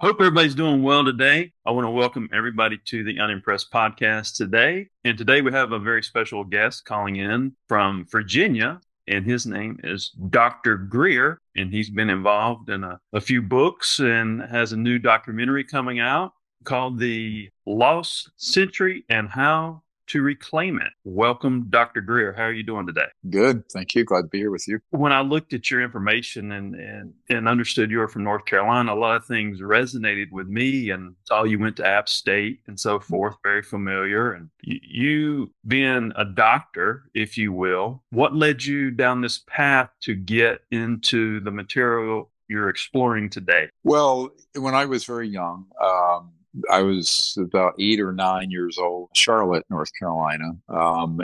Hope everybody's doing well today. I want to welcome everybody to the Unimpressed podcast today. And today we have a very special guest calling in from Virginia, and his name is Dr. Greer. And he's been involved in a few books and has a new documentary coming out called The Lost Century and How to Reclaim It. Welcome, Dr. Greer. How are you doing today? Good. Thank you. Glad to be here with you. When I looked at your information and understood you were from North Carolina, a lot of things resonated with me, and saw you went to App State and so forth, very familiar. And you being a doctor, if you will, what led you down this path to get into the material you're exploring today? Well, when I was very young, I was about 8 or 9 years old, Charlotte, North Carolina,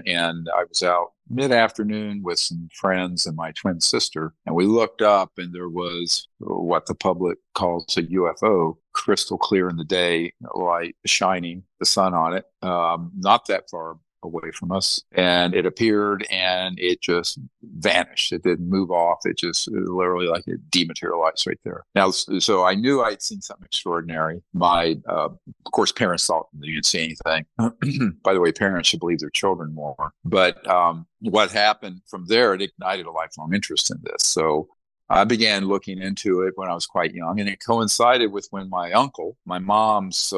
and I was out mid-afternoon with some friends and my twin sister, and we looked up, and there was what the public calls a UFO, crystal clear in the day, light shining, the sun on it, not that far away from us, and it appeared, and it just vanished. It didn't move off. It just literally like it dematerialized right there. Now, so I knew I'd seen something extraordinary. My, of course, parents thought they didn't see anything. By the way, parents should believe their children more. But what happened from there, it ignited a lifelong interest in this. So I began looking into it when I was quite young, and it coincided with when my uncle, my mom's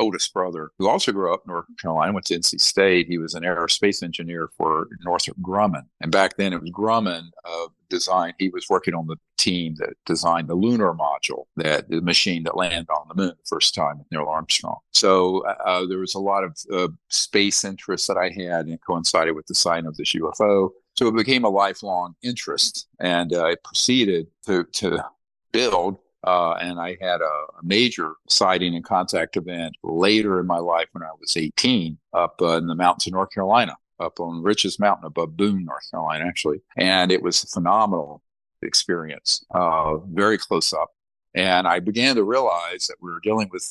oldest brother, who also grew up in North Carolina, went to NC State. He was an aerospace engineer for Northrop Grumman. And back then it was Grumman design. He was working on the team that designed the lunar module, that the machine that landed on the moon the first time with Neil Armstrong. So there was a lot of space interest that I had, and it coincided with the sighting of this UFO. So it became a lifelong interest, and I proceeded to build. And I had a major sighting and contact event later in my life when I was 18 up in the mountains of North Carolina, up on Rich's Mountain above Boone, North Carolina, actually. And it was a phenomenal experience, very close up. And I began to realize that we were dealing with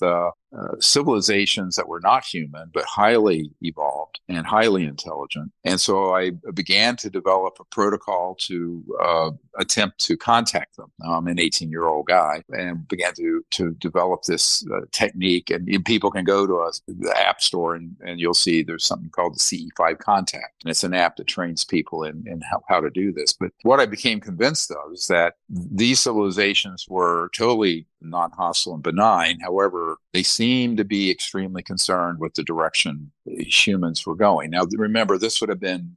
civilizations that were not human, but highly evolved and highly intelligent. And so I began to develop a protocol to attempt to contact them. I'm an 18-year-old guy, and began to develop this technique. And people can go to the app store, and you'll see there's something called the CE5 Contact. And it's an app that trains people in how to do this. But what I became convinced of is that these civilizations were totally non-hostile and benign. However, they seemed to be extremely concerned with the direction humans were going. Now, remember, this would have been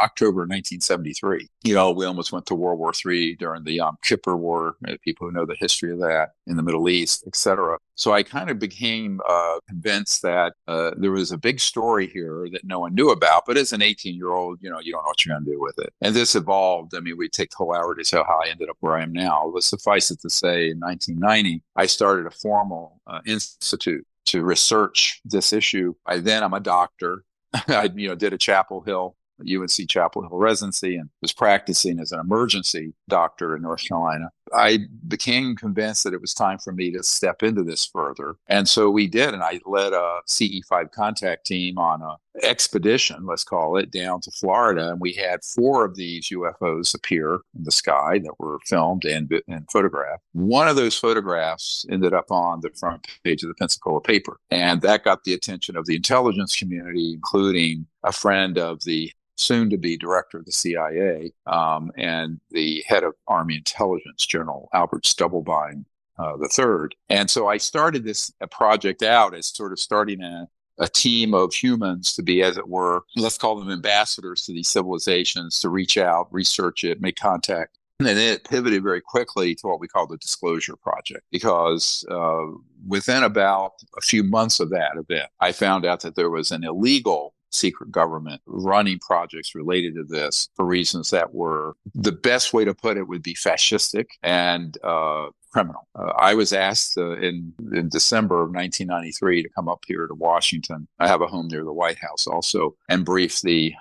October 1973. You know, we almost went to World War III during the Yom Kippur War, people who know the history of that in the Middle East, etc. So I kind of became convinced that there was a big story here that no one knew about. But as an 18-year-old, you know, you don't know what you're going to do with it. And this evolved. I mean, we take the whole hour to tell how I ended up where I am now. But suffice it to say, in 1990, I started a formal institute to research this issue. By then, I'm a doctor. I did a Chapel Hill, UNC Chapel Hill residency, and was practicing as an emergency doctor in North Carolina. I became convinced that it was time for me to step into this further. And so we did. And I led a CE5 Contact team on an expedition, let's call it, down to Florida. And we had 4 of these UFOs appear in the sky that were filmed and photographed. One of those photographs ended up on the front page of the Pensacola paper. And that got the attention of the intelligence community, including a friend of the soon-to-be director of the CIA, and the head of Army Intelligence, General Albert Stubblebine III. And so I started this project out as sort of starting a team of humans to be, as it were, let's call them ambassadors to these civilizations, to reach out, research it, make contact. And then it pivoted very quickly to what we call the Disclosure Project, because within about a few months of that event, I found out that there was an illegal secret government running projects related to this for reasons that were, the best way to put it would be fascistic and criminal. I was asked in December of 1993 to come up here to Washington. I have a home near the White House also, and brief the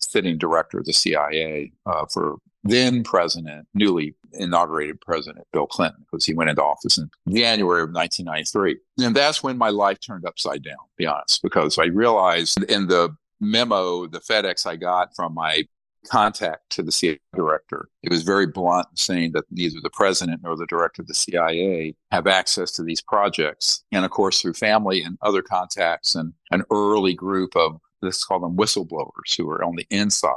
sitting director of the CIA for then president, newly inaugurated president Bill Clinton, because he went into office in January of 1993. And that's when my life turned upside down, to be honest, because I realized in the memo, the FedEx I got from my contact to the CIA director, it was very blunt, saying that neither the president nor the director of the CIA have access to these projects. And of course, through family and other contacts and an early group of, let's call them whistleblowers, who were on the inside,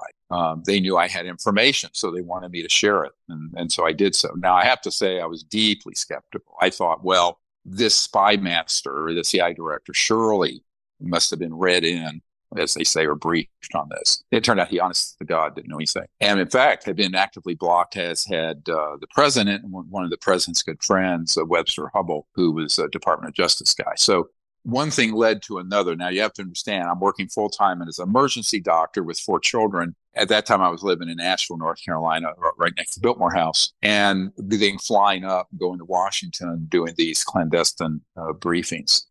they knew I had information, so they wanted me to share it. And so I did so. Now, I have to say I was deeply skeptical. I thought, well, this spy master, or the CIA director, surely must have been read in, as they say, or briefed on this. It turned out he, honest to God, didn't know anything. And in fact, had been actively blocked, as had the president, and one of the president's good friends, Webster Hubble, who was a Department of Justice guy. So one thing led to another. Now, you have to understand, I'm working full-time as an emergency doctor with 4 children. At that time, I was living in Asheville, North Carolina, right next to Biltmore House, and then flying up, going to Washington, doing these clandestine briefings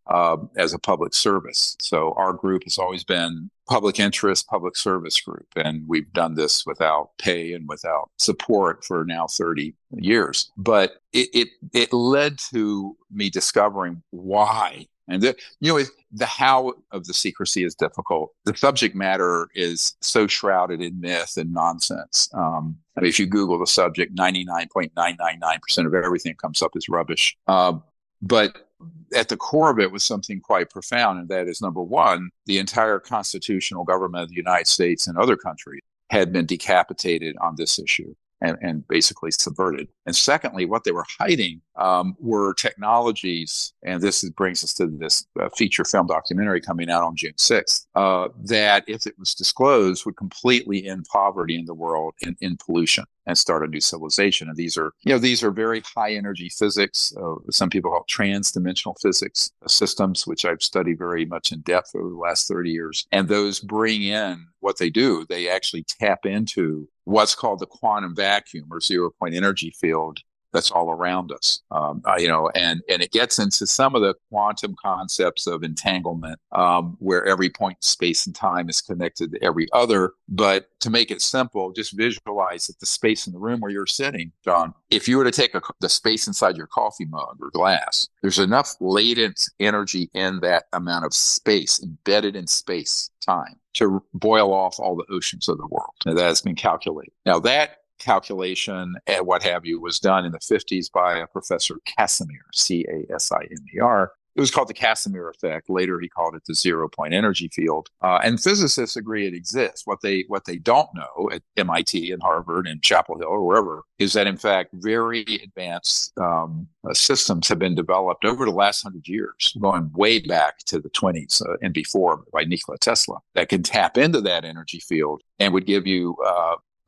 as a public service. So our group has always been public interest, public service group, and we've done this without pay and without support for now 30 years. But it led to me discovering why. And the how of the secrecy is difficult. The subject matter is so shrouded in myth and nonsense. I mean, if you Google the subject, 99.999% of everything that comes up is rubbish. But at the core of it was something quite profound, and that is, number one, the entire constitutional government of the United States and other countries had been decapitated on this issue. And basically subverted. And secondly, what they were hiding were technologies, and this brings us to this feature film documentary coming out on June 6th, that if it was disclosed would completely end poverty in the world and end pollution and start a new civilization. And these are very high energy physics. Some people call it trans-dimensional physics systems, which I've studied very much in depth over the last 30 years. And those bring in what they do. They actually tap into what's called the quantum vacuum or zero-point energy field that's all around us, and it gets into some of the quantum concepts of entanglement, where every point in space and time is connected to every other. But to make it simple, just visualize that the space in the room where you're sitting, John, if you were to take the space inside your coffee mug or glass, there's enough latent energy in that amount of space, embedded in space, time, to boil off all the oceans of the world. Now, that has been calculated. Now, that calculation and what have you was done in the 50s by a professor Casimir, C-A-S-I-M-E-R. It was called the Casimir effect. Later, he called it the zero-point energy field. And physicists agree it exists. What they don't know at MIT and Harvard and Chapel Hill or wherever is that, in fact, very advanced systems have been developed over the last 100 years, going way back to the 20s and before by Nikola Tesla, that can tap into that energy field and would give you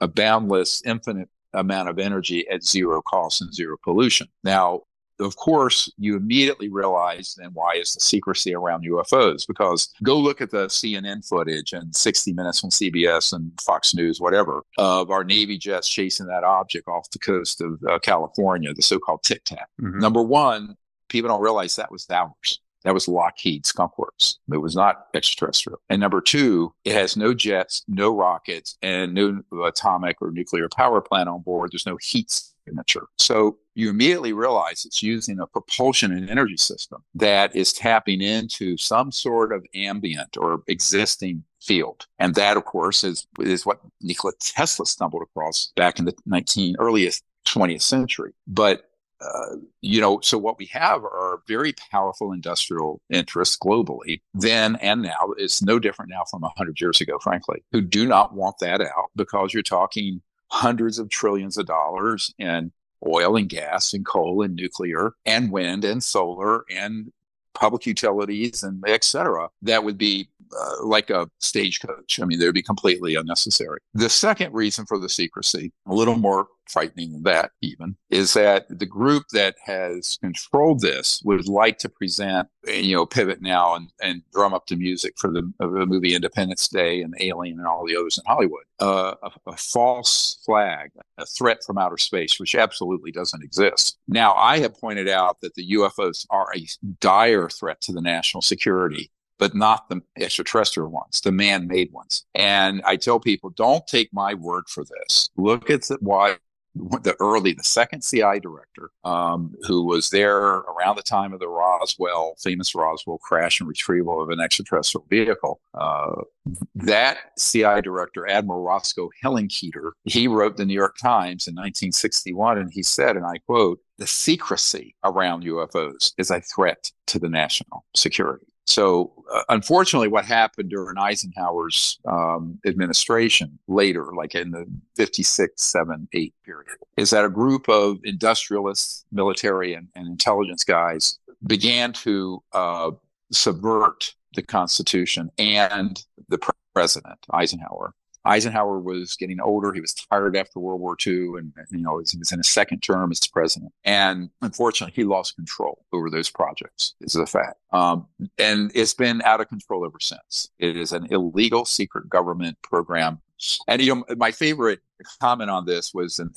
a boundless, infinite amount of energy at zero cost and zero pollution. Now, of course, you immediately realize then why is the secrecy around UFOs, because go look at the CNN footage and 60 Minutes on CBS and Fox News, whatever, of our Navy jets chasing that object off the coast of California, the so-called Tic Tac. Mm-hmm. Number one, people don't realize that was ours. That was Lockheed Skunk Works. It was not extraterrestrial. And number two, it has no jets, no rockets, and no atomic or nuclear power plant on board. There's no heat signature. So you immediately realize it's using a propulsion and energy system that is tapping into some sort of ambient or existing field. And that, of course, is what Nikola Tesla stumbled across back in the earliest 20th century. But so what we have are very powerful industrial interests globally then and now. It's no different now from 100 years ago, frankly, who do not want that out, because you're talking hundreds of trillions of dollars in oil and gas and coal and nuclear and wind and solar and public utilities and et cetera, that would be like a stagecoach. I mean, they would be completely unnecessary. The second reason for the secrecy, a little more frightening than that even, is that the group that has controlled this would like to present, you know, pivot now and drum up the music for the movie Independence Day and Alien and all the others in Hollywood. A false flag, a threat from outer space, which absolutely doesn't exist. Now, I have pointed out that the UFOs are a dire threat to the national security, but not the extraterrestrial ones, the man-made ones. And I tell people, don't take my word for this. Look at the second CIA director, who was there around the time of the famous Roswell crash and retrieval of an extraterrestrial vehicle. That CIA director, Admiral Roscoe Hillenkoetter, he wrote the New York Times in 1961, and he said, and I quote, "The secrecy around UFOs is a threat to the national security." So, unfortunately, what happened during Eisenhower's administration later, like in the 56, 7, 8 period, is that a group of industrialists, military, and intelligence guys began to subvert the Constitution and the president, Eisenhower. Eisenhower was getting older. He was tired after World War II, and you know, he was in his second term as president. And unfortunately, he lost control over those projects. This is a fact. And it's been out of control ever since. It is an illegal secret government program. And you know, my favorite comment on this was an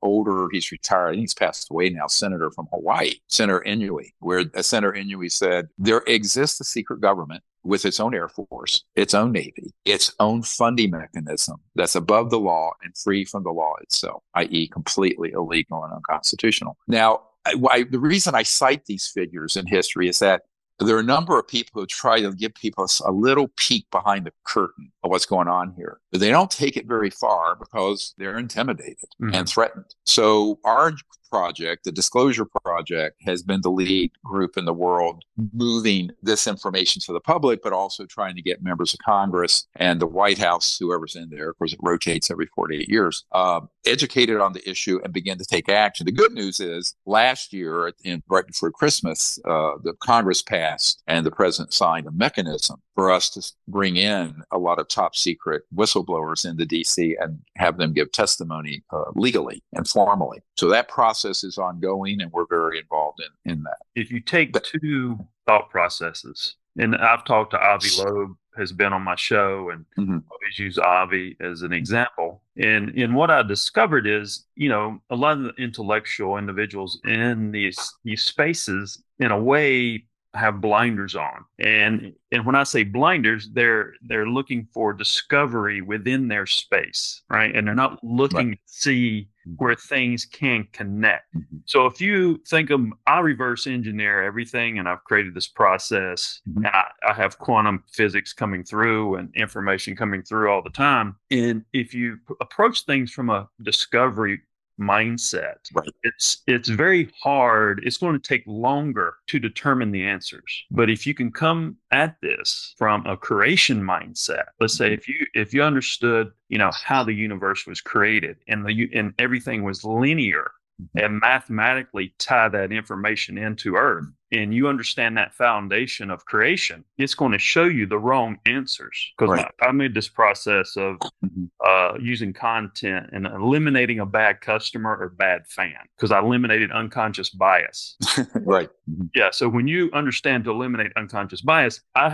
older, he's retired, I think he's passed away now, senator from Hawaii, Senator Inouye, where Senator Inouye said, "There exists a secret government with its own Air Force, its own Navy, its own funding mechanism that's above the law and free from the law itself, i.e. completely illegal and unconstitutional." Now, the reason I cite these figures in history is that there are a number of people who try to give people a little peek behind the curtain of what's going on here. But they don't take it very far because they're intimidated and threatened. So our project, the Disclosure Project, has been the lead group in the world moving this information to the public, but also trying to get members of Congress and the White House, whoever's in there, of course it rotates every 48 years, educated on the issue and begin to take action. The good news is last year, right before Christmas, the Congress passed and the president signed a mechanism for us to bring in a lot of top secret whistleblowers into D.C. and have them give testimony legally and formally. So that process is ongoing, and we're very involved in that. If you take two thought processes, and I've talked to Avi Loeb, has been on my show, and always use Avi as an example. And what I discovered is, you know, a lot of the intellectual individuals in these spaces, in a way, have blinders on. And when I say blinders, they're looking for discovery within their space, right? And they're not looking to see where things can connect. So if you think of, I reverse engineer everything and I've created this process, and I have quantum physics coming through and information coming through all the time. And if you approach things from a discovery mindset, it's very hard. It's going to take longer to determine the answers. But if you can come at this from a creation mindset, let's say if you understood, you know, how the universe was created and everything was linear and mathematically tie that information into Earth, and you understand that foundation of creation, it's going to show you the wrong answers. Because I made this process of using content and eliminating a bad customer or bad fan, because I eliminated unconscious bias. Yeah. So when you understand to eliminate unconscious bias, I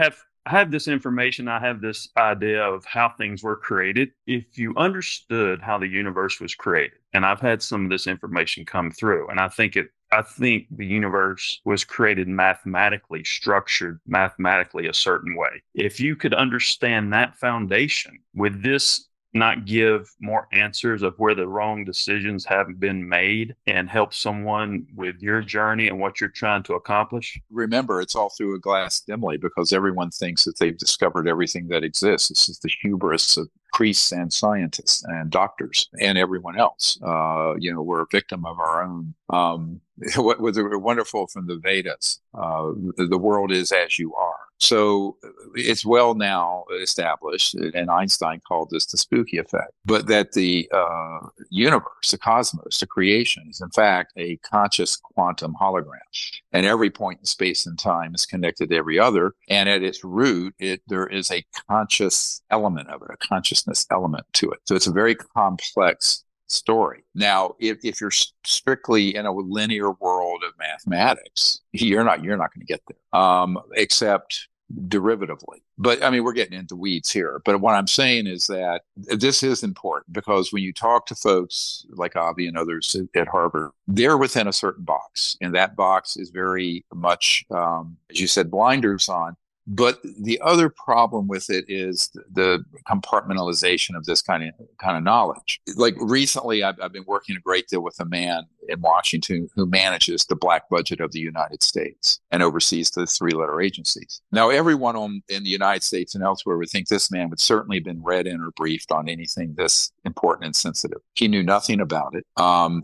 have this information, I have this idea of how things were created. If you understood how the universe was created, and I've had some of this information come through, and I think the universe was created mathematically, structured mathematically a certain way. If you could understand that foundation, would this not give more answers of where the wrong decisions have been made and help someone with your journey and what you're trying to accomplish? Remember, it's all through a glass dimly, because everyone thinks that they've discovered everything that exists. This is the hubris of priests and scientists and doctors and everyone else. You know, we're a victim of our own. What was wonderful from the Vedas, the world is as you are. So it's well now established, and Einstein called this the spooky effect, but that the universe, the cosmos, the creation is in fact a conscious quantum hologram. And every point in space and time is connected to every other. And at its root, there is a conscious element of it, a consciousness element to it. So it's a very complex story. Now, if you're strictly in a linear world of mathematics, you're not going to get there, except derivatively. But I mean, we're getting into weeds here. But what I'm saying is that this is important, because when you talk to folks like Avi and others at Harvard, they're within a certain box, and that box is very much, as you said, blinders on. But the other problem with it is the compartmentalization of this kind of knowledge. Like recently, I've been working a great deal with a man in Washington who manages the black budget of the United States and oversees the three-letter agencies. Now, everyone in the United States and elsewhere would think this man would certainly have been read in or briefed on anything this important and sensitive. He knew nothing about it.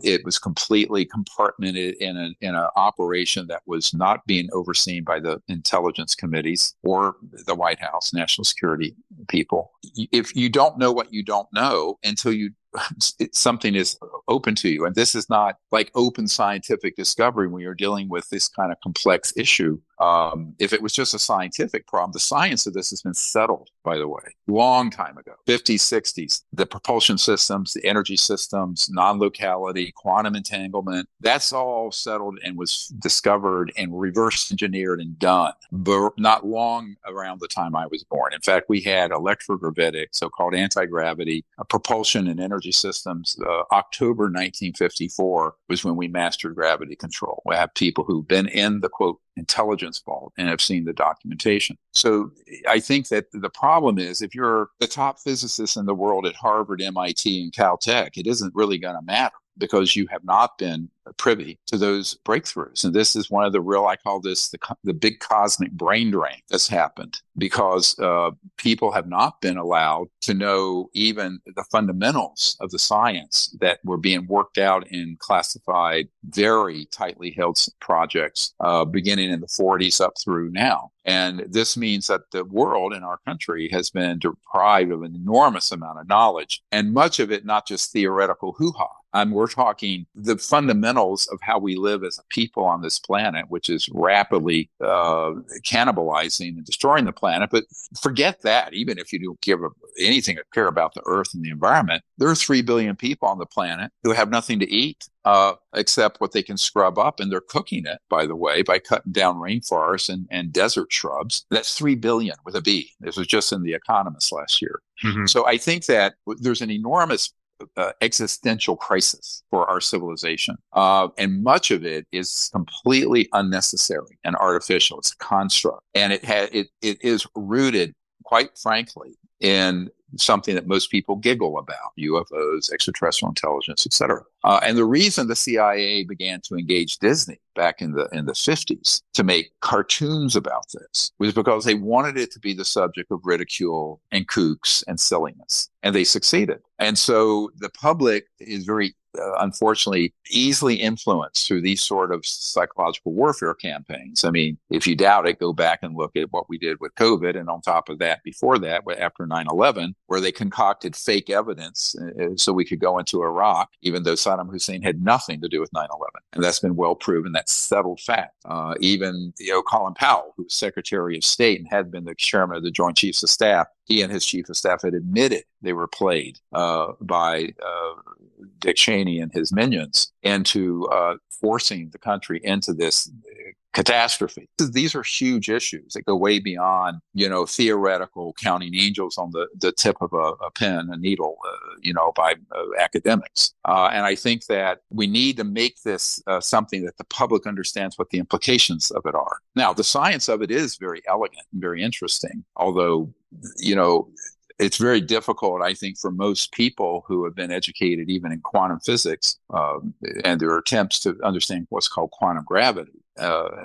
It was completely compartmented in an operation that was not being overseen by the intelligence committees or the White House, national security people. If you don't know what you don't know until something is open to you. And this is not like open scientific discovery when you're dealing with this kind of complex issue. If it was just a scientific problem, the science of this has been settled, by the way, long time ago, 50s, 60s, the propulsion systems, the energy systems, non-locality, quantum entanglement, that's all settled and was discovered and reverse engineered and done, but not long around the time I was born. In fact, we had electrogravitic, so-called anti-gravity, propulsion and energy systems. October 1954 was when we mastered gravity control. We have people who've been in the, quote, intelligence vault and have seen the documentation. So I think that the problem is, if you're the top physicist in the world at Harvard, MIT, and Caltech, it isn't really going to matter, because you have not been privy to those breakthroughs. And this is one of the real, I call this the big cosmic brain drain that's happened, because people have not been allowed to know even the fundamentals of the science that were being worked out in classified, very tightly held projects beginning in the 40s up through now. And this means that the world and our country has been deprived of an enormous amount of knowledge, and much of it not just theoretical hoo-ha. We're talking the fundamentals of how we live as a people on this planet, which is rapidly cannibalizing and destroying the planet. But forget that. Even if you don't give anything a care about the earth and the environment, there are 3 billion people on the planet who have nothing to eat. Except what they can scrub up, and they're cooking it, by the way, by cutting down rainforests and desert shrubs. That's 3 billion with a B. This was just in The Economist last year. Mm-hmm. So I think that there's an enormous existential crisis for our civilization. And much of it is completely unnecessary and artificial. It's a construct. And it is rooted, quite frankly, in something that most people giggle about: UFOs, extraterrestrial intelligence, etc. And the reason the CIA began to engage Disney back in the 50s to make cartoons about this was because they wanted it to be the subject of ridicule and kooks and silliness, and they succeeded. And so the public is very unfortunately easily influenced through these sort of psychological warfare campaigns. I mean, if you doubt it, go back and look at what we did with COVID. And on top of that, before that, after 9/11, where they concocted fake evidence so we could go into Iraq, even though Saddam Hussein had nothing to do with 9/11. And that's been well proven. That's settled fact. Even, Colin Powell, who was Secretary of State and had been the chairman of the Joint Chiefs of Staff, he and his chief of staff had admitted they were played by Dick Cheney and his minions into forcing the country into this catastrophe. These are huge issues that go way beyond, theoretical counting angels on the tip of a pen, a needle, by academics. And I think that we need to make this something that the public understands what the implications of it are. Now, the science of it is very elegant and very interesting, although, it's very difficult, I think, for most people who have been educated even in quantum physics and their attempts to understand what's called quantum gravity,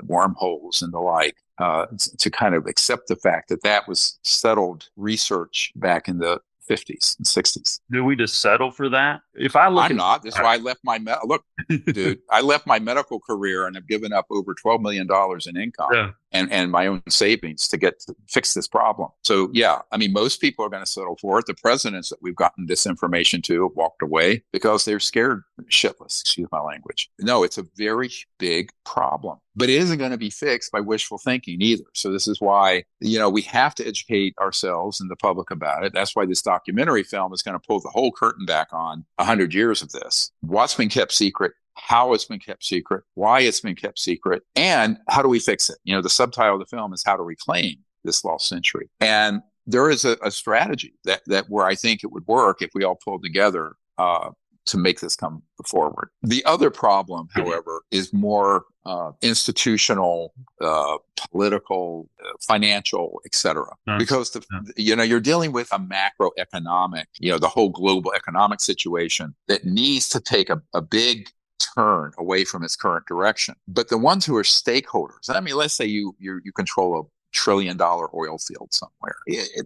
wormholes and the like, to kind of accept the fact that that was settled research back in the 50s and 60s. Do we just settle for that? That's why I left my look, dude. I left my medical career and have given up over $12 million in income. Yeah. and my own savings to get to fix this problem. So, yeah, I mean, most people are going to settle for it. The presidents that we've gotten this information to have walked away because they're scared shitless. Excuse my language. No, it's a very big problem, but it isn't going to be fixed by wishful thinking either. So this is why, you know, we have to educate ourselves and the public about it. That's why this documentary film is going to pull the whole curtain back on 100 years of this. What's been kept secret, how it's been kept secret, why it's been kept secret, and how do we fix it? You know, the subtitle of the film is How to Reclaim This Lost Century. And there is a strategy that where I think it would work if we all pulled together to make this come forward. The other problem, however, is more institutional, political, financial, et cetera. Because, you know, you're dealing with a macroeconomic, you know, the whole global economic situation that needs to take a big turn away from its current direction. But the ones who are stakeholders, I mean, let's say you control $1 trillion oil field somewhere.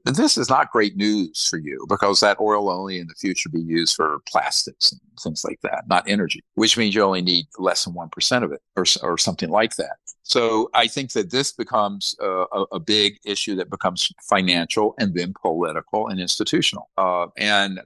This is not great news for you because that oil only in the future be used for plastics and things like that, not energy, which means you only need less than 1% of it or something like that. So I think that this becomes a big issue that becomes financial and then political and institutional. And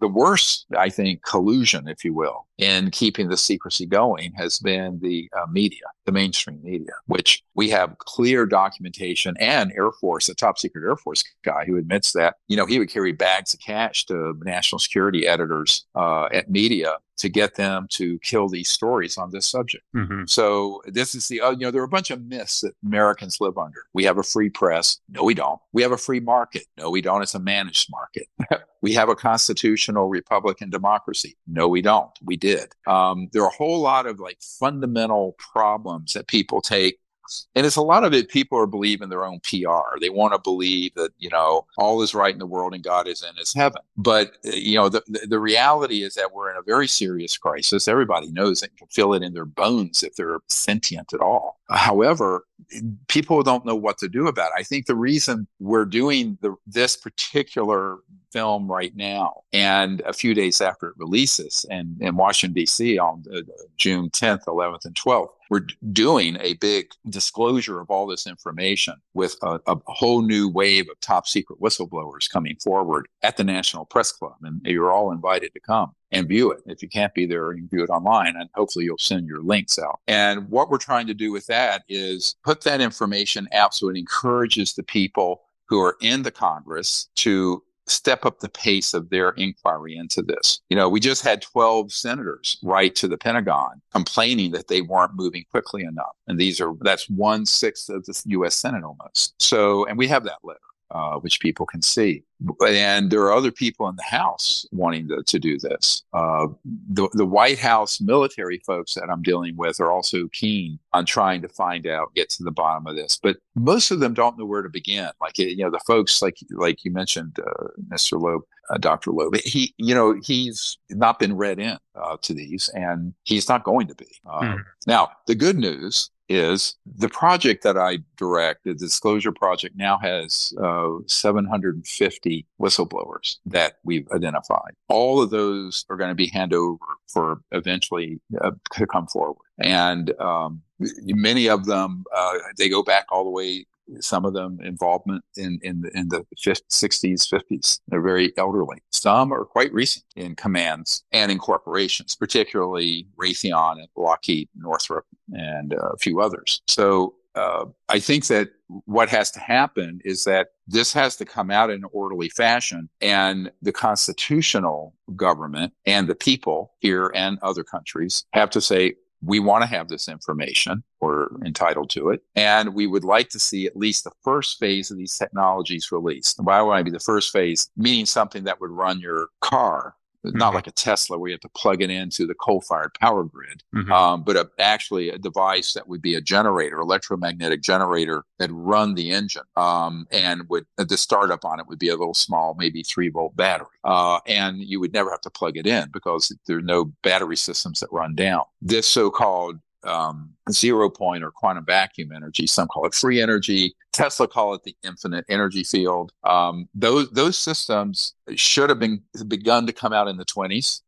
the worst, I think, collusion, if you will, in keeping the secrecy going has been the media, the mainstream media, which we have clear documentation and Air Force, a top secret Air Force guy who admits that, you know, he would carry bags of cash to national security editors at media to get them to kill these stories on this subject. Mm-hmm. So this is you know, there are a bunch of myths that Americans live under. We have a free press. No, we don't. We have a free market. No, we don't. It's a managed market. We have a constitutional Republican democracy. No, we don't. We did. There are a whole lot of like fundamental problems that people take. And it's a lot of it, people are believing their own PR. They want to believe that, you know, all is right in the world and God is in his heaven. But, you know, the reality is that we're in a very serious crisis. Everybody knows it and can feel it in their bones if they're sentient at all. However, people don't know what to do about it. I think the reason we're doing this particular film right now and a few days after it releases and in Washington, D.C. on June 10th, 11th, and 12th, we're doing a big disclosure of all this information with a whole new wave of top secret whistleblowers coming forward at the National Press Club. And you're all invited to come and view it. If you can't be there, you can view it online, and hopefully you'll send your links out. And what we're trying to do with that is put that information out so it encourages the people who are in the Congress to step up the pace of their inquiry into this. You know, we just had 12 senators write to the Pentagon complaining that they weren't moving quickly enough. And that's 1/6 of the U.S. Senate almost. So, and we have that letter, which people can see. And there are other people in the House wanting to do this. The White House military folks that I'm dealing with are also keen on trying to find out, get to the bottom of this. But most of them don't know where to begin. Like, you know, the folks like you mentioned, Mr. Loeb, Dr. Loeb, he, you know, he's not been read in to these, and he's not going to be. Now, the good news is the project that I direct, the Disclosure Project, now has 750 whistleblowers that we've identified. All of those are going to be handed over for eventually to come forward. And many of them, they go back all the way, some of them involvement in the 60s, 50s. They're very elderly. Some are quite recent in commands and in corporations, particularly Raytheon and Lockheed, Northrop, and a few others. So I think that what has to happen is that this has to come out in an orderly fashion, and the constitutional government and the people here and other countries have to say, we want to have this information. We're entitled to it. And we would like to see at least the first phase of these technologies released. And why would I be the first phase? Meaning something that would run your car, not like a Tesla where you have to plug it into the coal-fired power grid, but actually a device that would be a generator, electromagnetic generator that run the engine, and would the startup on it would be a little small, maybe 3-volt battery, and you would never have to plug it in because there are no battery systems that run down. This so-called zero point or quantum vacuum energy, some call it free energy, Tesla call it the infinite energy field. Those systems should have been begun to come out in the 20s.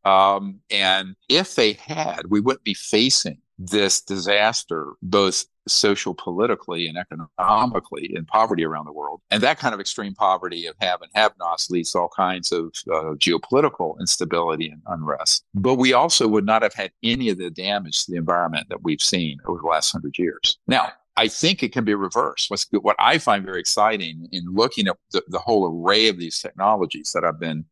And if they had, we wouldn't be facing this disaster, both social, politically, and economically, and poverty around the world. And that kind of extreme poverty of have and have-nots leads to all kinds of geopolitical instability and unrest. But we also would not have had any of the damage to the environment that we've seen over the last 100 years. Now, I think it can be reversed. What I find very exciting in looking at the whole array of these technologies that I've been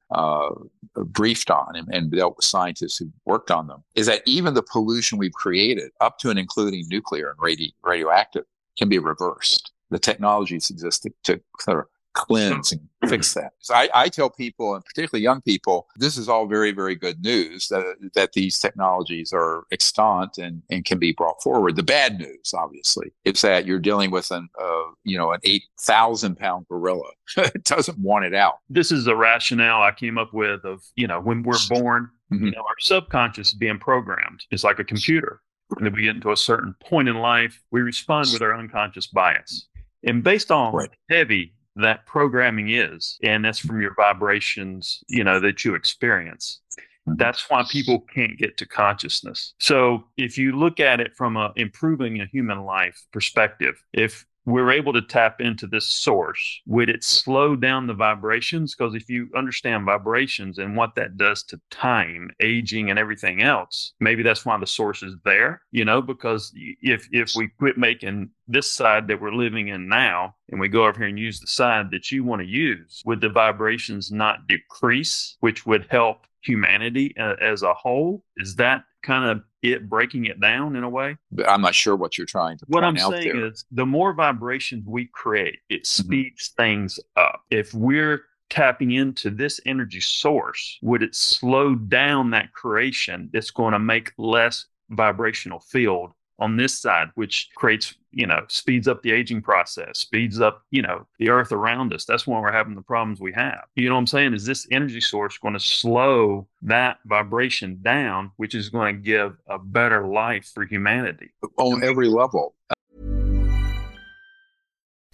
briefed on and dealt with scientists who worked on them is that even the pollution we've created, up to and including nuclear and radioactive, can be reversed. The technologies exist to sort of cleanse and fix that. So I tell people, and particularly young people, this is all very, very good news that these technologies are extant and can be brought forward. The bad news, obviously, is that you're dealing with an 8,000-pound gorilla. It doesn't want it out. This is the rationale I came up with of, when we're born, our subconscious is being programmed. It's like a computer. And then we get into a certain point in life, we respond with our unconscious bias. And based on heavy that programming is, and that's from your vibrations, that you experience. That's why people can't get to consciousness. So if you look at it from improving a human life perspective, if we're able to tap into this source, would it slow down the vibrations? Because if you understand vibrations and what that does to time, aging, and everything else, maybe that's why the source is there, because if we quit making this side that we're living in now, and we go over here and use the side that you want to use, would the vibrations not decrease, which would help humanity as a whole? Is that kind of it, breaking it down in a way? I'm not sure what you're trying to point out there. What I'm saying is the more vibrations we create, it speeds things up. If we're tapping into this energy source, would it slow down that creation that's going to make less vibrational field on this side, which creates, speeds up the aging process, speeds up, the earth around us? That's when we're having the problems we have. You know what I'm saying? Is this energy source going to slow that vibration down, which is going to give a better life for humanity? On every level.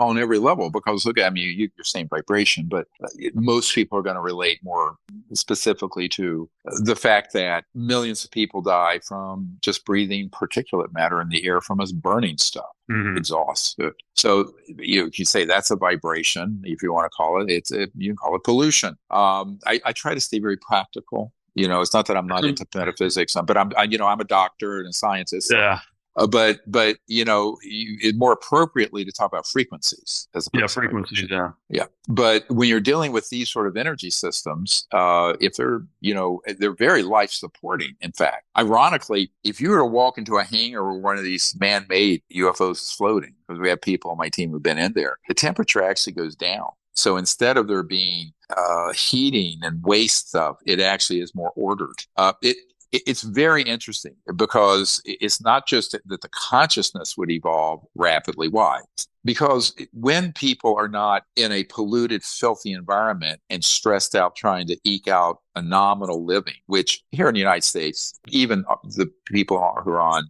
On every level, because look, you're saying vibration, but most people are going to relate more specifically to the fact that millions of people die from just breathing particulate matter in the air from us burning stuff, exhaust. So you say that's a vibration, if you want to call it. You can call it pollution. I try to stay very practical. It's not that I'm not into metaphysics, but I'm a doctor and a scientist. Yeah. But more appropriately to talk about frequencies. Yeah. But when you're dealing with these sort of energy systems, if they're very life supporting. In fact, ironically, if you were to walk into a hangar where one of these man-made UFOs is floating, because we have people on my team who've been in there, the temperature actually goes down. So instead of there being heating and waste stuff, it actually is more ordered. It's very interesting because it's not just that the consciousness would evolve rapidly. Why? Because when people are not in a polluted, filthy environment and stressed out trying to eke out a nominal living, which here in the United States, even the people who are on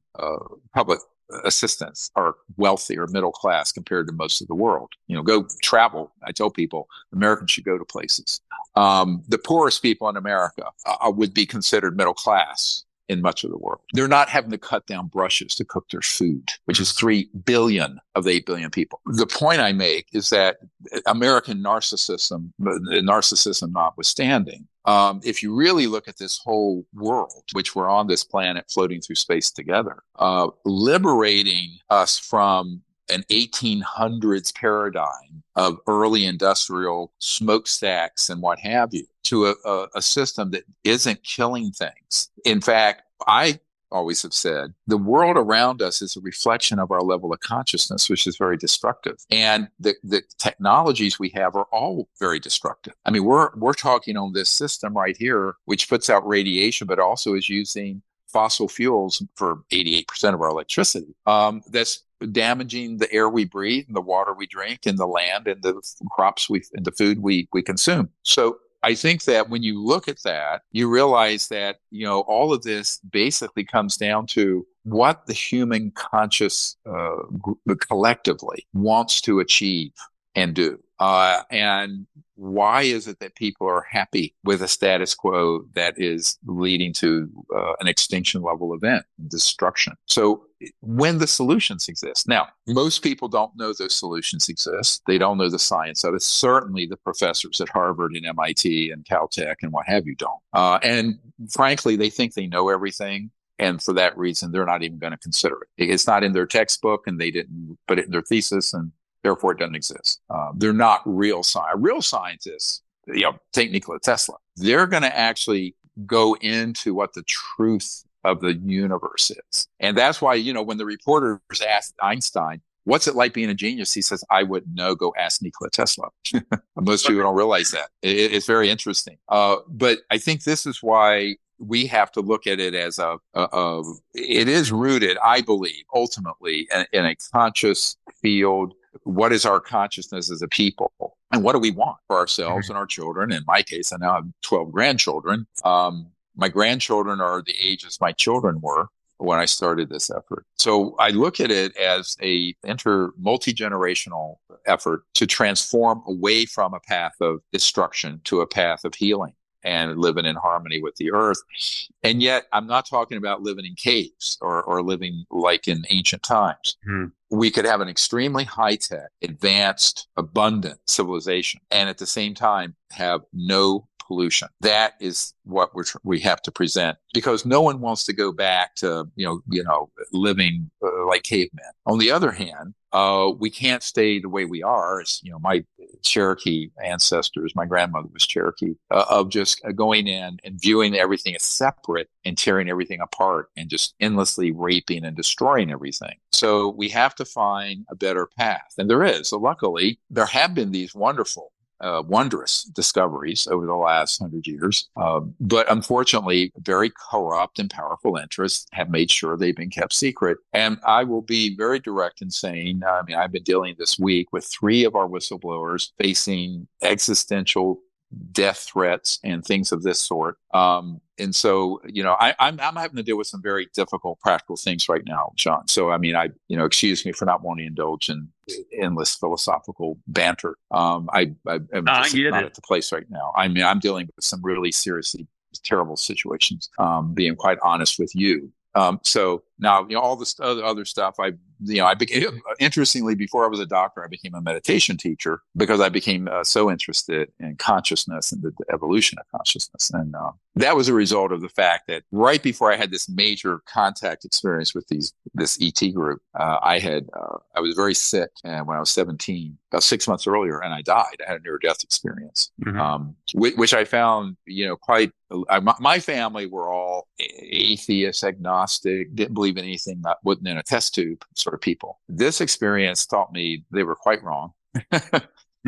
public assistance are wealthy or middle class compared to most of the world. Go travel. I tell people Americans should go to places. The poorest people in America would be considered middle class in much of the world. They're not having to cut down brushes to cook their food, which is 3 billion of the 8 billion people. The point I make is that American narcissism notwithstanding, if you really look at this whole world, which we're on this planet floating through space together, liberating us from an 1800s paradigm of early industrial smokestacks and what have you, to a system that isn't killing things. In fact, I always have said the world around us is a reflection of our level of consciousness, which is very destructive. And the technologies we have are all very destructive. I mean, we're talking on this system right here, which puts out radiation, but also is using fossil fuels for 88% of our electricity. That's damaging the air we breathe and the water we drink and the land and the crops and the food we consume. So I think that when you look at that, you realize that, you know, all of this basically comes down to what the human conscious collectively wants to achieve and do. And why is it that people are happy with a status quo that is leading to an extinction level event, destruction? So when the solutions exist. Now, most people don't know those solutions exist. They don't know the science of it. Certainly the professors at Harvard and MIT and Caltech and what have you don't. And frankly, they think they know everything. And for that reason, they're not even going to consider it. It's not in their textbook and they didn't put it in their thesis, and therefore it doesn't exist. They're not real science. Real scientists, you know, take Nikola Tesla. They're going to actually go into what the truth of the universe is. And that's why, you know, when the reporters asked Einstein, what's it like being a genius? He says, I wouldn't know. Go ask Nikola Tesla. Most people don't realize that. It's very interesting. But I think this is why we have to look at it as it is rooted, I believe, ultimately in a conscious field. What is our consciousness as a people? And what do we want for ourselves and our children? In my case, I now have 12 grandchildren. My grandchildren are the ages my children were when I started this effort. So I look at it as a multi-generational effort to transform away from a path of destruction to a path of healing and living in harmony with the earth. And yet I'm not talking about living in caves or living like in ancient times. We could have an extremely high-tech, advanced, abundant civilization and at the same time have no pollution. That is what we have to present, because no one wants to go back to living like cavemen. On the other hand, we can't stay the way we are. It's, my Cherokee ancestors, my grandmother was Cherokee, of just going in and viewing everything as separate and tearing everything apart and just endlessly raping and destroying everything. So we have to find a better path, and there is. So luckily, there have been these wondrous discoveries over the last 100 years. But unfortunately, very corrupt and powerful interests have made sure they've been kept secret. And I will be very direct in saying, I mean, I've been dealing this week with 3 of our whistleblowers facing existential death threats and things of this sort. And so, I'm having to deal with some very difficult practical things right now, John. So, excuse me for not wanting to indulge in endless philosophical banter. I am just not at the place right now. I mean, I'm dealing with some really seriously terrible situations, being quite honest with you. So now, all this other stuff, I became, interestingly, before I was a doctor, I became a meditation teacher because I became so interested in consciousness and the evolution of consciousness. And that was a result of the fact that right before I had this major contact experience with this ET group, I was very sick when I was 17, about 6 months earlier, and I died. I had a near-death experience, which I found, quite... My family were all atheists, agnostic, didn't believe in anything that wasn't in a test tube sort of people. This experience taught me they were quite wrong,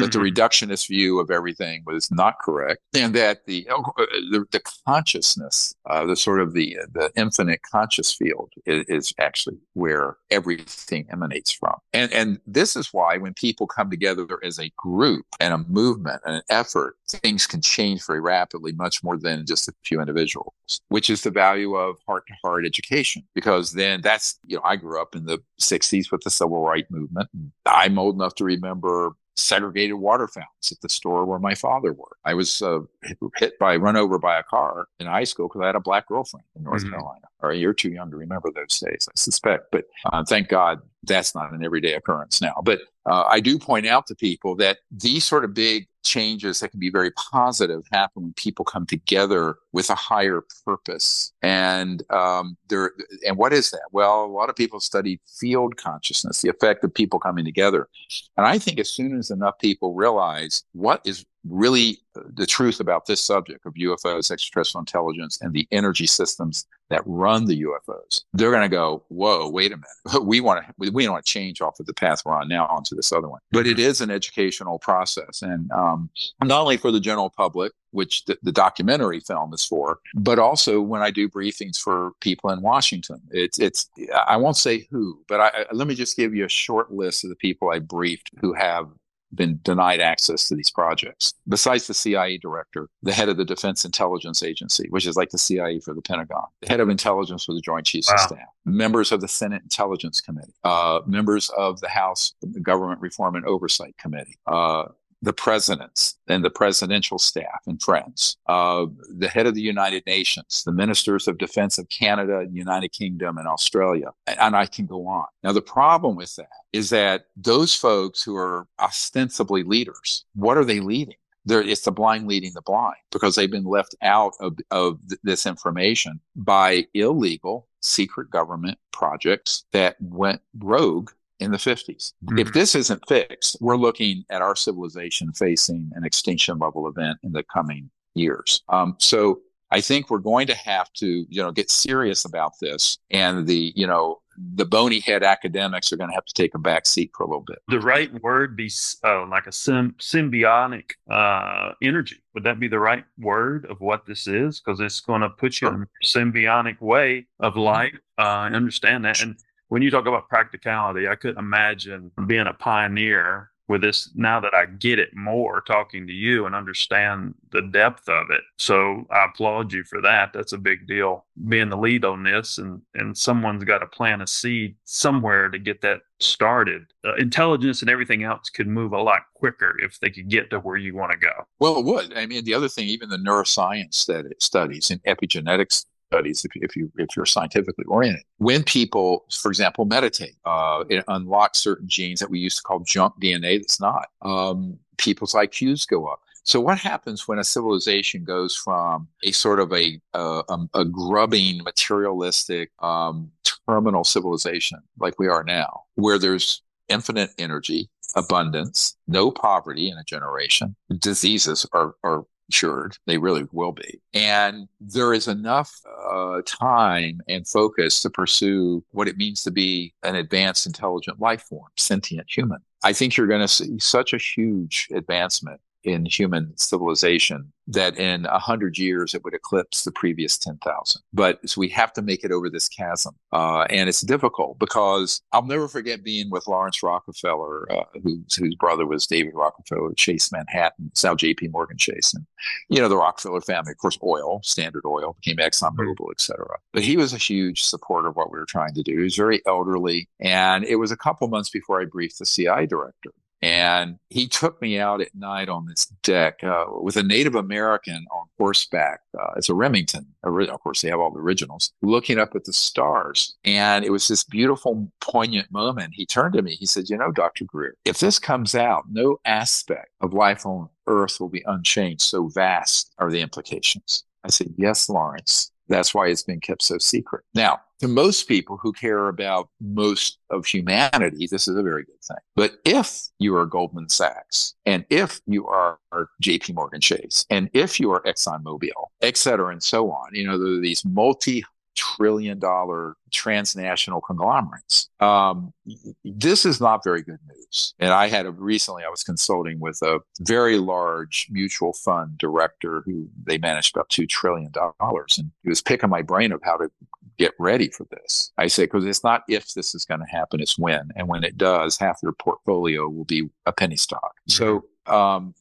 that the reductionist view of everything was not correct, and that the consciousness, the infinite conscious field is actually where everything emanates from. And this is why when people come together as a group and a movement and an effort, things can change very rapidly, much more than just a few individuals, which is the value of heart-to-heart education. Because then that's, I grew up in the 60s with the civil rights movement. I'm old enough to remember segregated water fountains at the store where my father worked. I was run over by a car in high school because I had a black girlfriend in North Carolina. Or you're too young to remember those days, I suspect. But thank God that's not an everyday occurrence now. But I do point out to people that these sort of big changes that can be very positive happen when people come together with a higher purpose. And what is that? Well, a lot of people study field consciousness, the effect of people coming together. And I think as soon as enough people realize what is really the truth about this subject of UFOs, extraterrestrial intelligence, and the energy systems that run the UFOs, they're going to go, whoa, wait a minute. We don't want to change off of the path we're on now onto this other one. But it is an educational process. And not only for the general public, which the documentary film is for, but also when I do briefings for people in Washington. It's I won't say who, but let me just give you a short list of the people I briefed who have been denied access to these projects. Besides the CIA director, the head of the Defense Intelligence Agency, which is like the CIA for the Pentagon, the head of intelligence for the Joint Chiefs of Staff, members of the Senate Intelligence Committee, members of the House Government Reform and Oversight Committee, the presidents and the presidential staff and friends, the head of the United Nations, the ministers of defense of Canada and United Kingdom and Australia, and I can go on. Now, the problem with that is that those folks who are ostensibly leaders, what are they leading? It's the blind leading the blind because they've been left out of this information by illegal secret government projects that went rogue in the 50s. If this isn't fixed, we're looking at our civilization facing an extinction level event in the coming years. So I think we're going to have to, get serious about this, and the bony head academics are going to have to take a back seat for a little bit. The right word be like a symbiotic energy. Would that be the right word of what this is? Because it's going to put you in a symbiotic way of life. I understand that. And when you talk about practicality, I could imagine being a pioneer with this now that I get it more talking to you and understand the depth of it. So I applaud you for that. That's a big deal, being the lead on this. And someone's got to plant a seed somewhere to get that started. Intelligence and everything else could move a lot quicker if they could get to where you want to go. Well, it would. I mean, the other thing, even the neuroscience studies and epigenetics studies, if you're scientifically oriented, when people, for example, meditate, it unlocks certain genes that we used to call junk DNA. That's not. People's IQs go up. So what happens when a civilization goes from a sort of a grubbing, materialistic, terminal civilization like we are now, where there's infinite energy, abundance, no poverty in a generation, diseases are cured, they really will be. And there is enough time and focus to pursue what it means to be an advanced, intelligent life form, sentient human. I think you're going to see such a huge advancement in human civilization that in 100 years, it would eclipse the previous 10,000. But so we have to make it over this chasm. And it's difficult because I'll never forget being with Lawrence Rockefeller, whose brother was David Rockefeller, Chase Manhattan. It's now J.P. Morgan Chase. And, the Rockefeller family, of course, oil, Standard Oil, became ExxonMobil, et cetera. But he was a huge supporter of what we were trying to do. He was very elderly. And it was a couple months before I briefed the CIA director. And he took me out at night on this deck with a Native American on horseback. It's a Remington. Of course, they have all the originals, looking up at the stars. And it was this beautiful, poignant moment. He turned to me. He said, Dr. Greer, if this comes out, no aspect of life on Earth will be unchanged. So vast are the implications. I said, yes, Lawrence. That's why it's been kept so secret. Now, to most people who care about most of humanity, this is a very good thing. But if you are Goldman Sachs, and if you are JP Morgan Chase, and if you are ExxonMobil, et cetera, and so on, there are these multi-trillion-dollar transnational conglomerates. This is not very good news. And I was consulting with a very large mutual fund director who they managed about $2 trillion. And he was picking my brain of how to get ready for this. I said, because it's not if this is going to happen, it's when. And when it does, half your portfolio will be a penny stock. So, and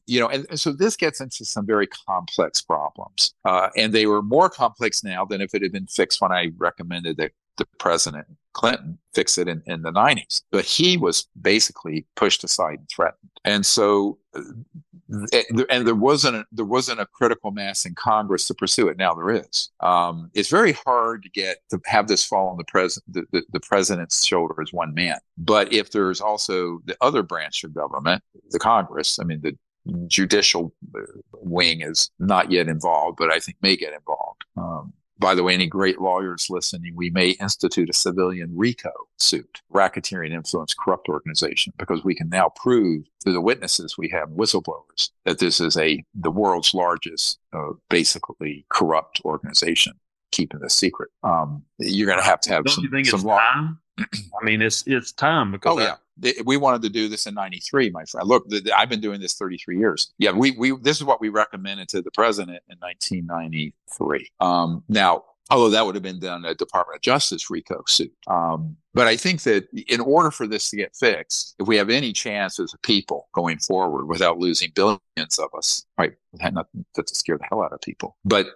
so this gets into some very complex problems. And they were more complex now than if it had been fixed when I recommended that the president Clinton fix it in the 90s. But he was basically pushed aside and threatened. And so, and there wasn't a critical mass in Congress to pursue it. Now there is. It's very hard to have this fall on the president's shoulder as one man. But if there's also the other branch of government, the Congress, I mean, the judicial wing is not yet involved, but I think may get involved. By the way, any great lawyers listening, we may institute a civilian RICO suit, racketeering influence corrupt organization, because we can now prove through the witnesses we have, whistleblowers, that this is the world's largest, basically corrupt organization keeping this secret. You're going to have don't some, you think some it's law. Time? I mean, it's time because. Oh, yeah. We wanted to do this in 93, my friend. Look, I've been doing this 33 years. Yeah, this is what we recommended to the president in 1993. Now, although that would have been done a Department of Justice RICO suit. But I think that in order for this to get fixed, if we have any chance as a people going forward without losing billions of us, right? Not to scare the hell out of people, but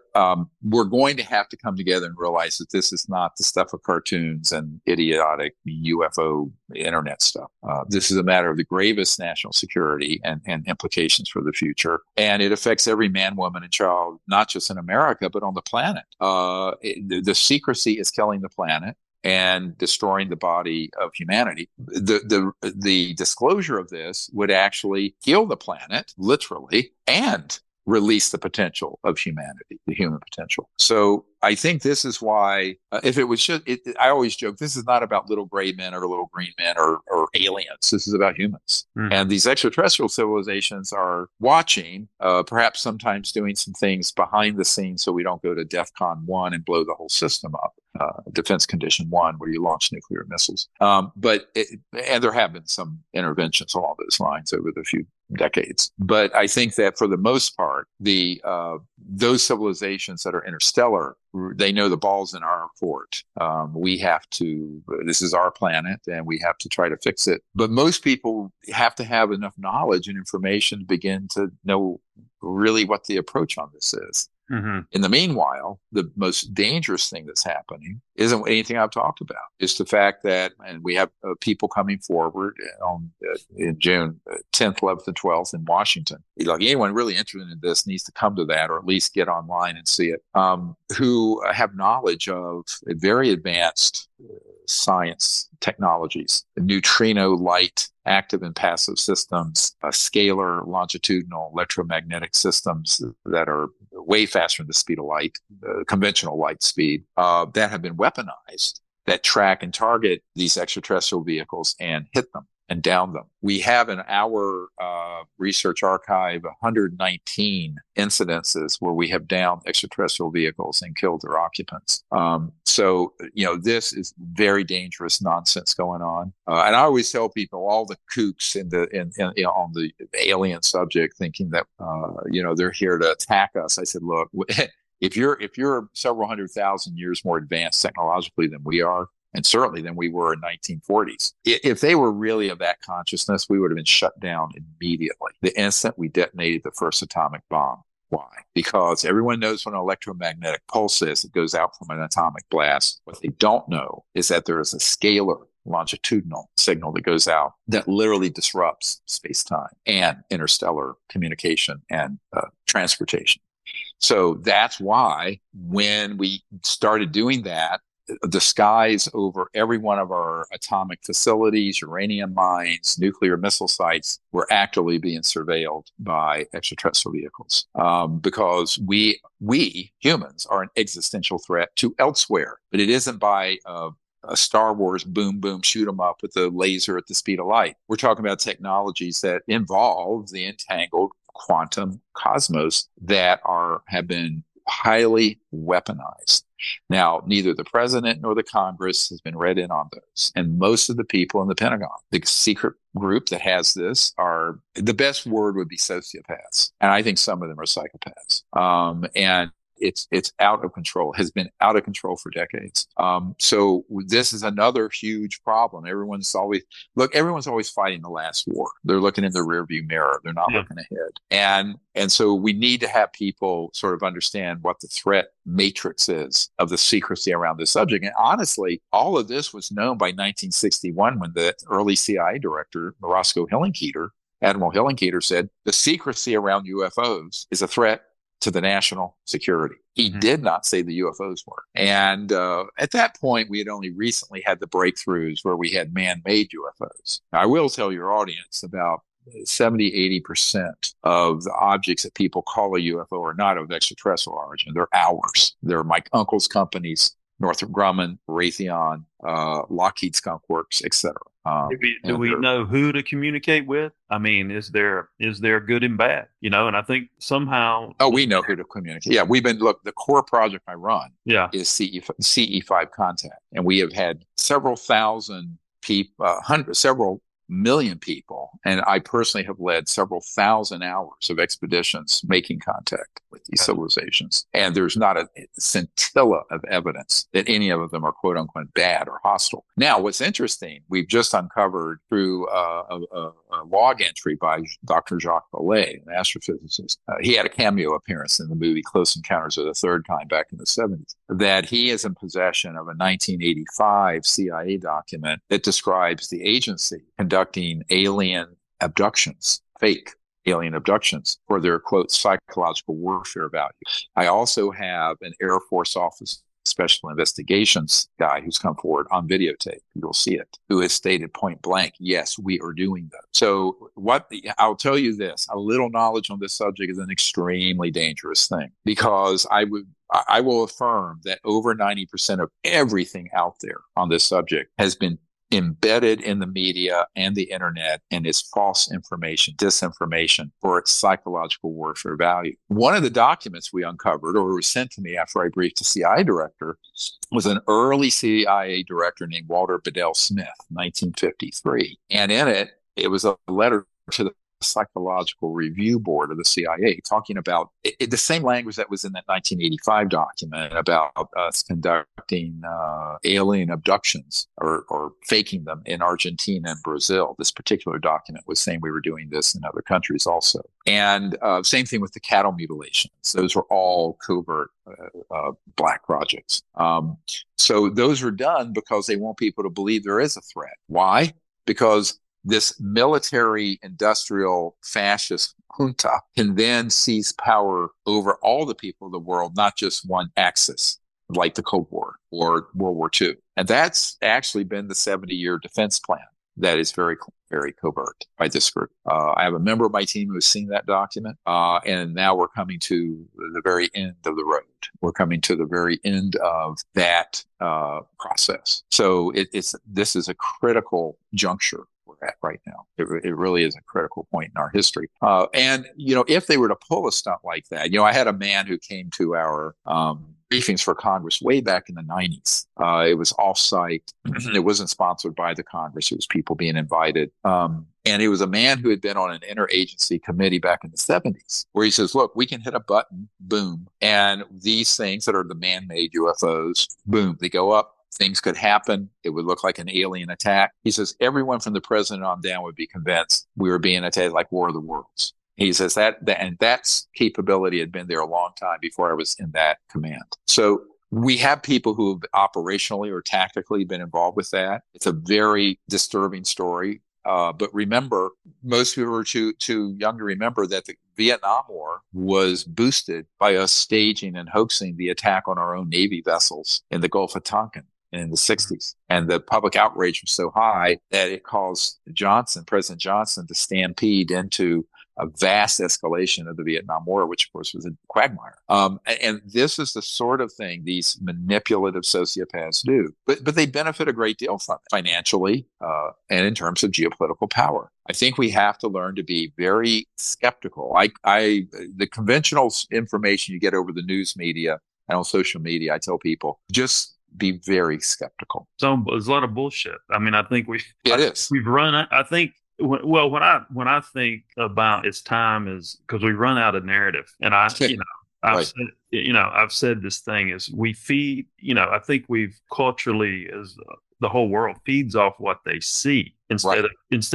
we're going to have to come together and realize that this is not the stuff of cartoons and idiotic UFO internet stuff. This is a matter of the gravest national security and implications for the future. And it affects every man, woman, and child, not just in America, but on the planet. The secrecy is killing the planet and destroying the body of humanity. The disclosure of this would actually heal the planet, literally, and release the potential of humanity, the human potential. So I think this is why, if it was just, I always joke, this is not about little gray men or little green men or aliens. This is about humans. Mm. And these extraterrestrial civilizations are watching, perhaps sometimes doing some things behind the scenes so we don't go to DEFCON 1 and blow the whole system up. Defense Condition 1, where you launch nuclear missiles. But there have been some interventions along those lines over the few decades. But I think that for the most part, those civilizations that are interstellar, they know the ball's in our court. This is our planet and we have to try to fix it. But most people have to have enough knowledge and information to begin to know really what the approach on this is. Mm-hmm. In the meanwhile, the most dangerous thing that's happening isn't anything I've talked about. It's the fact that, and we have people coming forward in June 10th, 11th, and 12th in Washington. Like, anyone really interested in this needs to come to that, or at least get online and see it, who have knowledge of very advanced science technologies, neutrino light, active and passive systems, scalar, longitudinal, electromagnetic systems that are way faster than the speed of light, conventional light speed, that have been weaponized, that track and target these extraterrestrial vehicles and hit them and down them. We have in our research archive 119 incidences where we have downed extraterrestrial vehicles and killed their occupants. So, this is very dangerous nonsense going on. And I always tell people, all the kooks on the alien subject thinking that, they're here to attack us. I said, look, if you're several 100,000 years more advanced technologically than we are, and certainly than we were in 1940s. If they were really of that consciousness, we would have been shut down immediately. The instant we detonated the first atomic bomb. Why? Because everyone knows what an electromagnetic pulse is. It goes out from an atomic blast. What they don't know is that there is a scalar, longitudinal signal that goes out that literally disrupts space-time and interstellar communication and transportation. So that's why when we started doing that, the skies over every one of our atomic facilities, uranium mines, nuclear missile sites were actively being surveilled by extraterrestrial vehicles, because we humans are an existential threat to elsewhere. But it isn't by a Star Wars boom, shoot them up with a laser at the speed of light. We're talking about technologies that involve the entangled quantum cosmos that have been highly weaponized. Now, neither the president nor the Congress has been read in on those. And most of the people in the Pentagon, the secret group that has this, are, the best word would be sociopaths. And I think some of them are psychopaths. And It's out of control, has been out of control for decades. So this is another huge problem. Everyone's always fighting the last war. They're looking in the rearview mirror. They're not looking ahead. And so we need to have people sort of understand what the threat matrix is of the secrecy around this subject. And honestly, all of this was known by 1961 when the early CIA director, Roscoe Hillenkoetter, Admiral Hillenkoetter, said the secrecy around UFOs is a threat to the national security. He did not say the UFOs were. And at that point, we had only recently had the breakthroughs where we had man-made UFOs. Now, I will tell your audience about 70-80% of the objects that people call a UFO are not of extraterrestrial origin. They're ours. They're my uncle's companies, Northrop Grumman, Raytheon, Lockheed Skunk Works, etc. Do we know who to communicate with? I mean, is there good and bad? You know, and I think somehow. Oh, we know who to communicate. Yeah, the core project I run is CE5 Contact, and we have had several thousand people, several million people, and I personally have led several thousand hours of expeditions making contact with these civilizations. And there's not a scintilla of evidence that any of them are quote unquote bad or hostile. Now, what's interesting, we've just uncovered through a log entry by Dr. Jacques Vallée, an astrophysicist. He had a cameo appearance in the movie Close Encounters of the Third Kind back in the 70s, that he is in possession of a 1985 CIA document that describes the agency conducting alien abductions, fake alien abductions, for their, quote, psychological warfare value. I also have an Air Force Office Special Investigations guy who's come forward on videotape, you'll see it, who has stated point blank, yes, we are doing that. So I'll tell you this, a little knowledge on this subject is an extremely dangerous thing, because I will affirm that over 90% of everything out there on this subject has been embedded in the media and the internet, and is false information, disinformation, for its psychological warfare value. One of the documents we uncovered, or was sent to me after I briefed the CIA director, was an early CIA director named Walter Bedell Smith, 1953. And in it, it was a letter to the Psychological Review Board of the CIA, talking about the same language that was in that 1985 document about us conducting alien abductions or faking them in Argentina and Brazil. This particular document was saying we were doing this in other countries also. And same thing with the cattle mutilations. Those were all covert black projects. So those were done because they want people to believe there is a threat. Why? Because this military, industrial, fascist junta can then seize power over all the people of the world, not just one axis, like the Cold War or World War II. And that's actually been the 70-year defense plan that is very, very covert by this group. I have a member of my team who has seen that document, and now we're coming to the very end of the road. We're coming to the very end of that process. So this is a critical juncture at right now. It really is a critical point in our history. And, you know, if they were to pull a stunt like that, you know, I had a man who came to our briefings for Congress way back in the 90s. It was off-site. It wasn't sponsored by the Congress. It was people being invited. And it was a man who had been on an interagency committee back in the 70s, where he says, look, we can hit a button, boom, and these things that are the man-made UFOs, boom, they go up. Things could happen. It would look like an alien attack. He says everyone from the president on down would be convinced we were being attacked like War of the Worlds. He says that capability had been there a long time before I was in that command. So we have people who have operationally or tactically been involved with that. It's a very disturbing story. But remember, most people are too young to remember that the Vietnam War was boosted by us staging and hoaxing the attack on our own Navy vessels in the Gulf of Tonkin in the 60s. And the public outrage was so high that it caused President Johnson, to stampede into a vast escalation of the Vietnam War, which, of course, was a quagmire. And this is the sort of thing these manipulative sociopaths do. But they benefit a great deal from it, financially and in terms of geopolitical power. I think we have to learn to be very skeptical. The conventional information you get over the news media and on social media, I tell people, just be very skeptical. So there's a lot of bullshit. I mean, I think we've run, I think. Well, when I think about it's time is because we run out of narrative, and I, you know, I've said, you know, I've said this thing is we feed, you know, I think we've culturally as the whole world feeds off what they see instead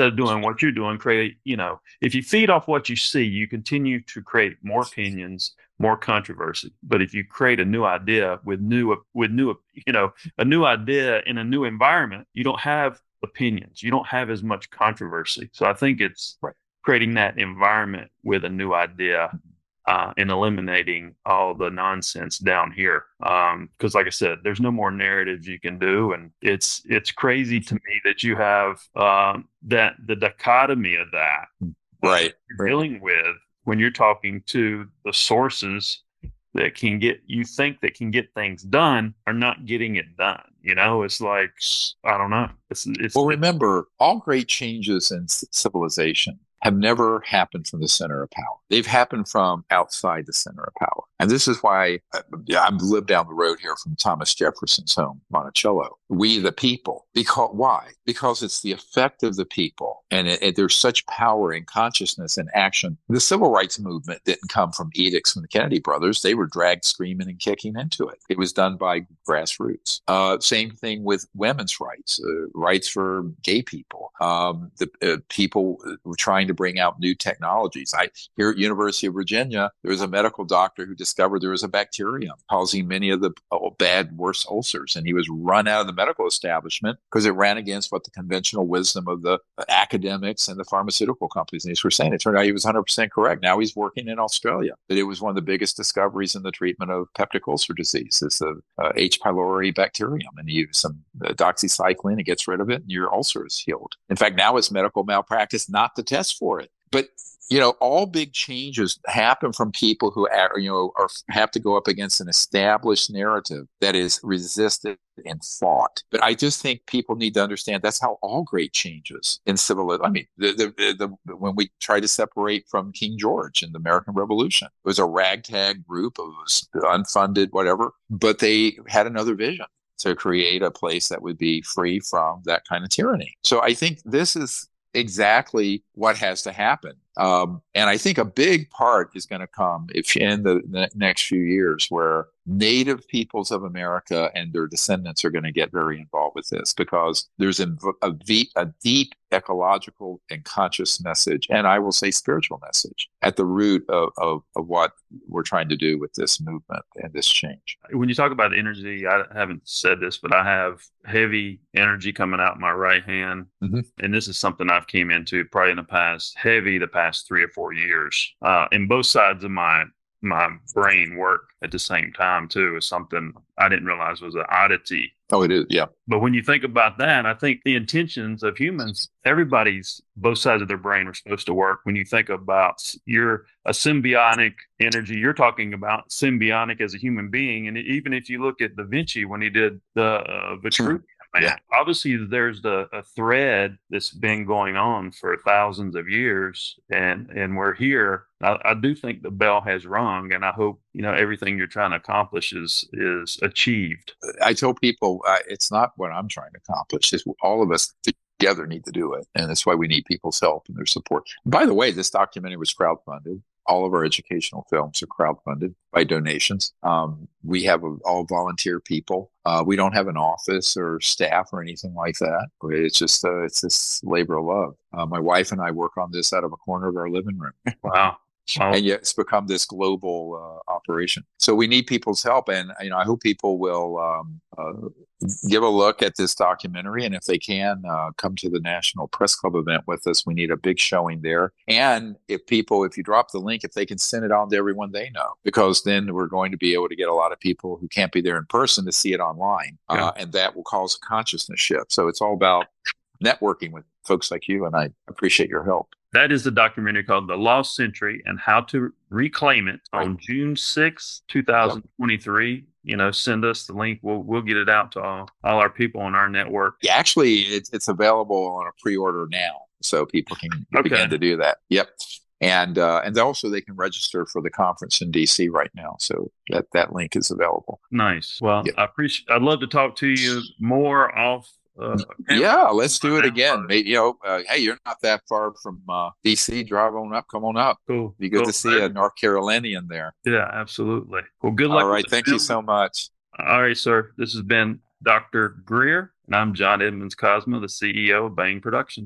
of doing what you're doing, create, you know, if you feed off what you see, you continue to create more opinions, more controversy. But if you create a new idea with new, you know, a new idea in a new environment, you don't have opinions. You don't have as much controversy. So I think it's creating that environment with a new idea. And eliminating all the nonsense down here. Because like I said, there's no more narratives you can do. And it's crazy to me that you have that the dichotomy of that. Right. You're dealing with when you're talking to the sources that can get, you think that can get things done are not getting it done. You know, it's like, I don't know. Well, remember, all great changes in civilization have never happened from the center of power. They've happened from outside the center of power. And this is why I've lived down the road here from Thomas Jefferson's home, Monticello. We the people. Because why? Because it's the effect of the people. And there's such power in consciousness and action. The civil rights movement didn't come from edicts from the Kennedy brothers. They were dragged screaming and kicking into it. It was done by grassroots. Same thing with women's rights, rights for gay people. People were trying to bring out new technologies. Here at University of Virginia, there was a medical doctor who discovered there was a bacterium causing many of the worst ulcers. And he was run out of the medical establishment because it ran against what the conventional wisdom of the academics and the pharmaceutical companies were saying. It turned out he was 100% correct. Now he's working in Australia. That it was one of the biggest discoveries in the treatment of peptic ulcer disease. It's the H. pylori bacterium. And you use some doxycycline, it gets rid of it, and your ulcer is healed. In fact, now it's medical malpractice not to test for it. But you know, all big changes happen from people who are, you know, have to go up against an established narrative that is resisted and fought. But I just think people need to understand that's how all great changes in civilization. I mean, when we try to separate from King George in the American Revolution, it was a ragtag group of unfunded whatever, but they had another vision to create a place that would be free from that kind of tyranny. So I think this is exactly what has to happen. And I think a big part is going to come in the next few years where Native peoples of America and their descendants are going to get very involved with this because there's a deep ecological and conscious message, and I will say spiritual message, at the root of what we're trying to do with this movement and this change. When you talk about energy, I haven't said this, but I have heavy energy coming out my right hand, and this is something I've came into probably in the past, past 3 or 4 years, and both sides of my brain work at the same time too is something I didn't realize was an oddity. Oh, it is, yeah. But when you think about that, I think the intentions of humans, everybody's both sides of their brain are supposed to work. When you think about you're a symbiotic energy, you're talking about symbiotic as a human being, and even if you look at Da Vinci when he did the Vitruvian. Yeah. Obviously, there's a thread that's been going on for thousands of years, and we're here. I do think the bell has rung, and I hope you know everything you're trying to accomplish is achieved. I tell people it's not what I'm trying to accomplish. It's all of us together need to do it, and that's why we need people's help and their support. And by the way, this documentary was crowdfunded. All of our educational films are crowdfunded by donations. We have all volunteer people. We don't have an office or staff or anything like that. It's this labor of love. My wife and I work on this out of a corner of our living room. Wow. And yet it's become this global operation. So we need people's help. And you know, I hope people will give a look at this documentary. And if they can, come to the National Press Club event with us. We need a big showing there. And if you drop the link, if they can send it on to everyone they know, because then we're going to be able to get a lot of people who can't be there in person to see it online. Yeah. And that will cause a consciousness shift. So it's all about networking with folks like you. And I appreciate your help. That is the documentary called The Lost Century and How to Reclaim It on June 6, 2023. Yep. You know, send us the link. We'll get it out to all our people on our network. Yeah, actually, it's available on a pre-order now, so people can begin to do that. Yep. And also they can register for the conference in D.C. right now. So that link is available. Nice. Well, yep. I'd love to talk to you more off Yeah, let's do it again. You know, hey, you're not that far from D.C. Drive on up. Come on up. Cool. Be good to see a North Carolinian there. Yeah, absolutely. Well, good luck. All right. Thank you so much. All right, sir. This has been Dr. Greer, and I'm John Edmonds Cosma, the CEO of Bang Production.